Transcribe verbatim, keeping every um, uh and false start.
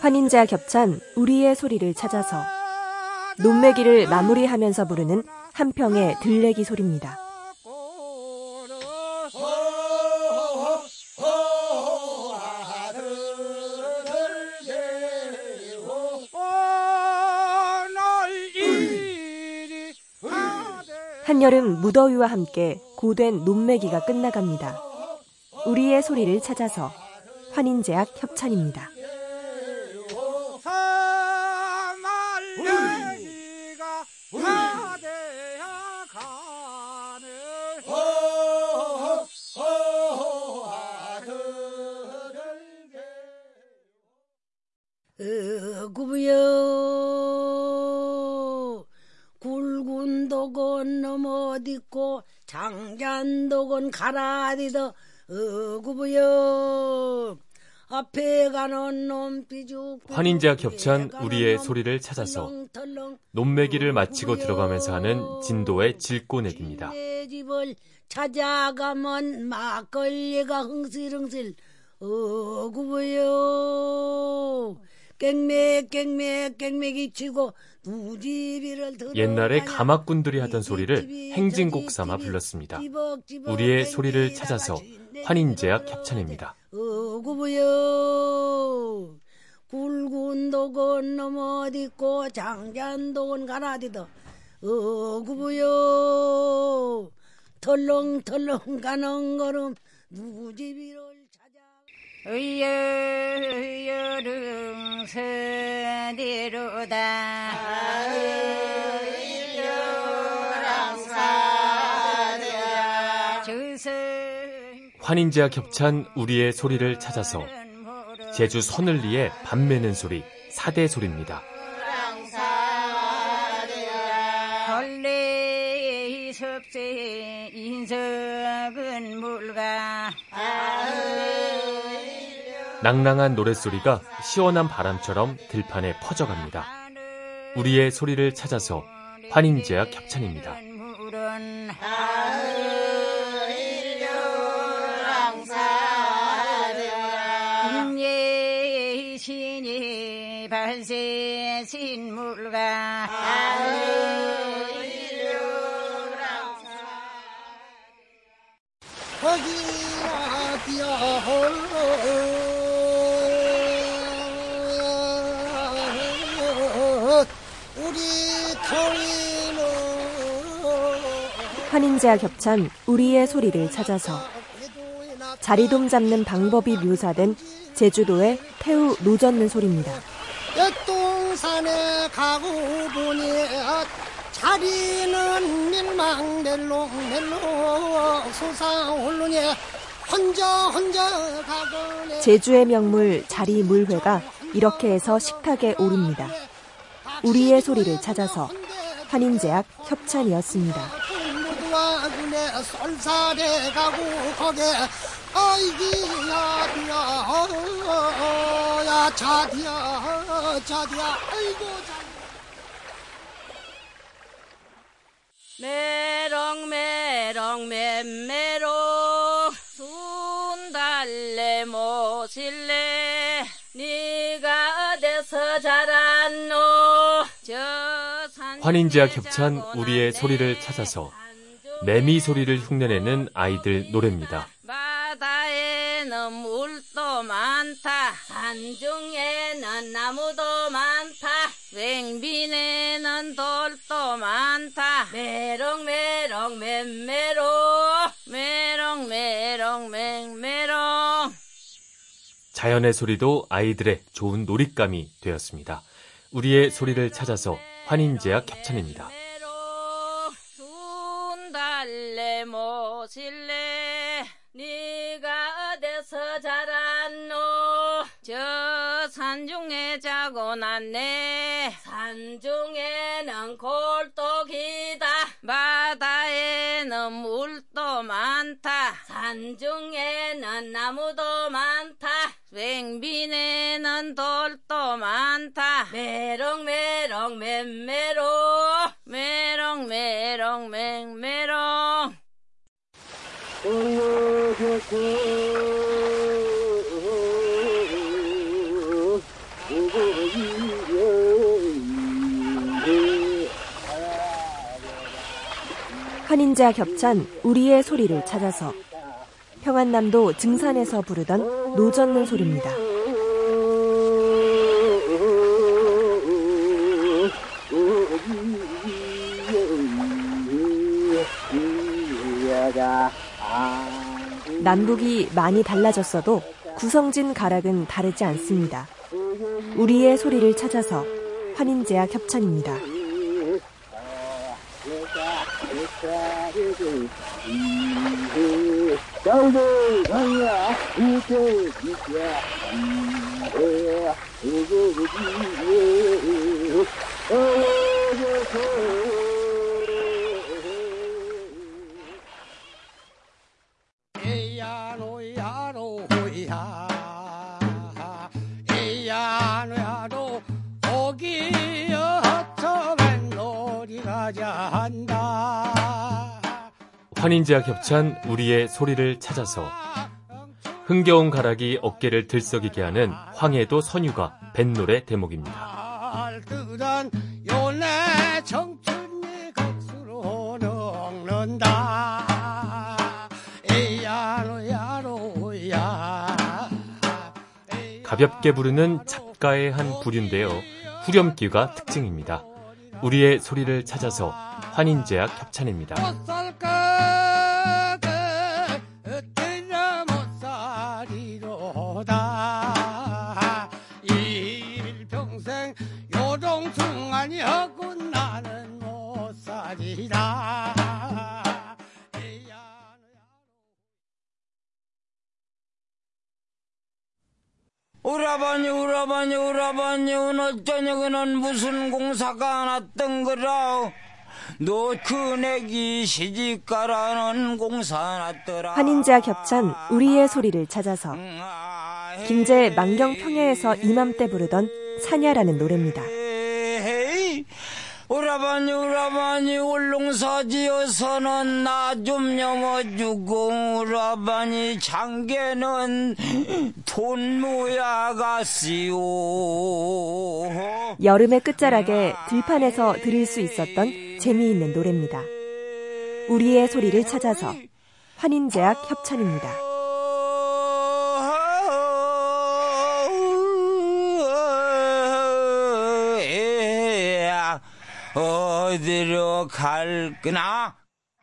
환인자 겹찬 우리의 소리를 찾아서 논매기를 마무리하면서 부르는 한평의 들래기 소리입니다. 한여름 무더위와 함께 고된 논매기가 끝나갑니다. 우리의 소리를 찾아서 환인제약 협찬입니다. 으구요 굵은 도건 넘어디고 장잔 도건 가라디더 으구요 앞에 가는 놈 비죽 환인제약 겹찬 우리의 소리를 찾아서 논매기를 마치고 들어가면서 하는 진도의 질꼬내기입니다. 집을 찾아가면 막걸리가 흥실흥실 으구요 깽맥 깽맥 깽맥이 치고 누집이를 들어 옛날에 가마꾼들이 하던 소리를 행진곡 삼아 불렀습니다. 우리의 소리를 찾아서 환인제약 협찬입니다. 어구부여 굵은 도건 넘어디고 장잔 도건 가나디더 어구부여 털렁털렁 가는 걸음 누집이를 으여으여릉 스디로다 아으이여랑사드라 환인제와 겹찬 우리의 소리를 찾아서 제주 서늘리에 밤 매는 소리 사대 소리입니다. 벌레의 섭세 인석은 물가 낭낭한 노랫소리가 시원한 바람처럼 들판에 퍼져갑니다. 우리의 소리를 찾아서 환인제약 협찬입니다. 인예신이 발세신 물가 환인제와 겹찬 우리의 소리를 찾아서 자리돔 잡는 방법이 묘사된 제주도의 태우 노젓는 소리입니다. 옆동산에 가고 보니 자리는 밀망멜록 멜록 솟아오르니 혼자 혼자 가고 제주의 명물 자리 물회가 이렇게 해서 식탁에 오릅니다. 우리의 소리를 찾아서 한인제약 협찬이었습니다. 메롱 메롱 맴메롱 순달래 모실래 네가 어디서 자랐노 환인제와 겹찬 우리의 소리를 찾아서 매미 소리를 흉내내는 아이들 노래입니다. 바다에는 물도 많다 산중에는 나무도 많다 횡빈에는 돌도 많다 메롱 메롱 맴메롱 메롱 메롱 맹메롱 자연의 소리도 아이들의 좋은 놀잇감이 되었습니다. 우리의 소리를 찾아서 환인제약 협찬입니다. 순달래 모실래 네가 어디서 자랐노 저 산중에 자고 났네 산중에는 골독이다 바다에는 물도 많다 산중에는 나무도 많다 횡빈에는 돌도 많다 메롱메롱 메롱 맨메롱 메롱 메롱 맹메롱 한인자 겹찬 우리의 소리를 찾아서 평안남도 증산에서 부르던 노젓는 소리입니다. 남북이 많이 달라졌어도 구성진 가락은 다르지 않습니다. 우리의 소리를 찾아서 환인제약 협찬입니다. 환인제약 협찬 우리의 소리를 찾아서. 흥겨운 가락이 어깨를 들썩이게 하는 황해도 선유가 뱃노래 대목입니다. 가볍게 부르는 잡가의 한 부류인데요. 후렴기가 특징입니다. 우리의 소리를 찾아서 환인제약 협찬입니다. 우라바니 우라바니 우라바니 오늘 저녁에는 무슨 공사가 났던 거라. 너 큰애기 시집가라는 공사 났더라. 한인자 겹찬 우리의 소리를 찾아서. 김제 만경평야에서 이맘때 부르던 사냐라는 노래입니다. 우라바니 우라바니 울릉사지어서는 나 좀 넘어주고 우라바니 장계는 돈무야가시오. 여름의 끝자락에 들판에서 들을 수 있었던 재미있는 노래입니다. 우리의 소리를 찾아서 환인제약 협찬입니다. 어디로 갈까나?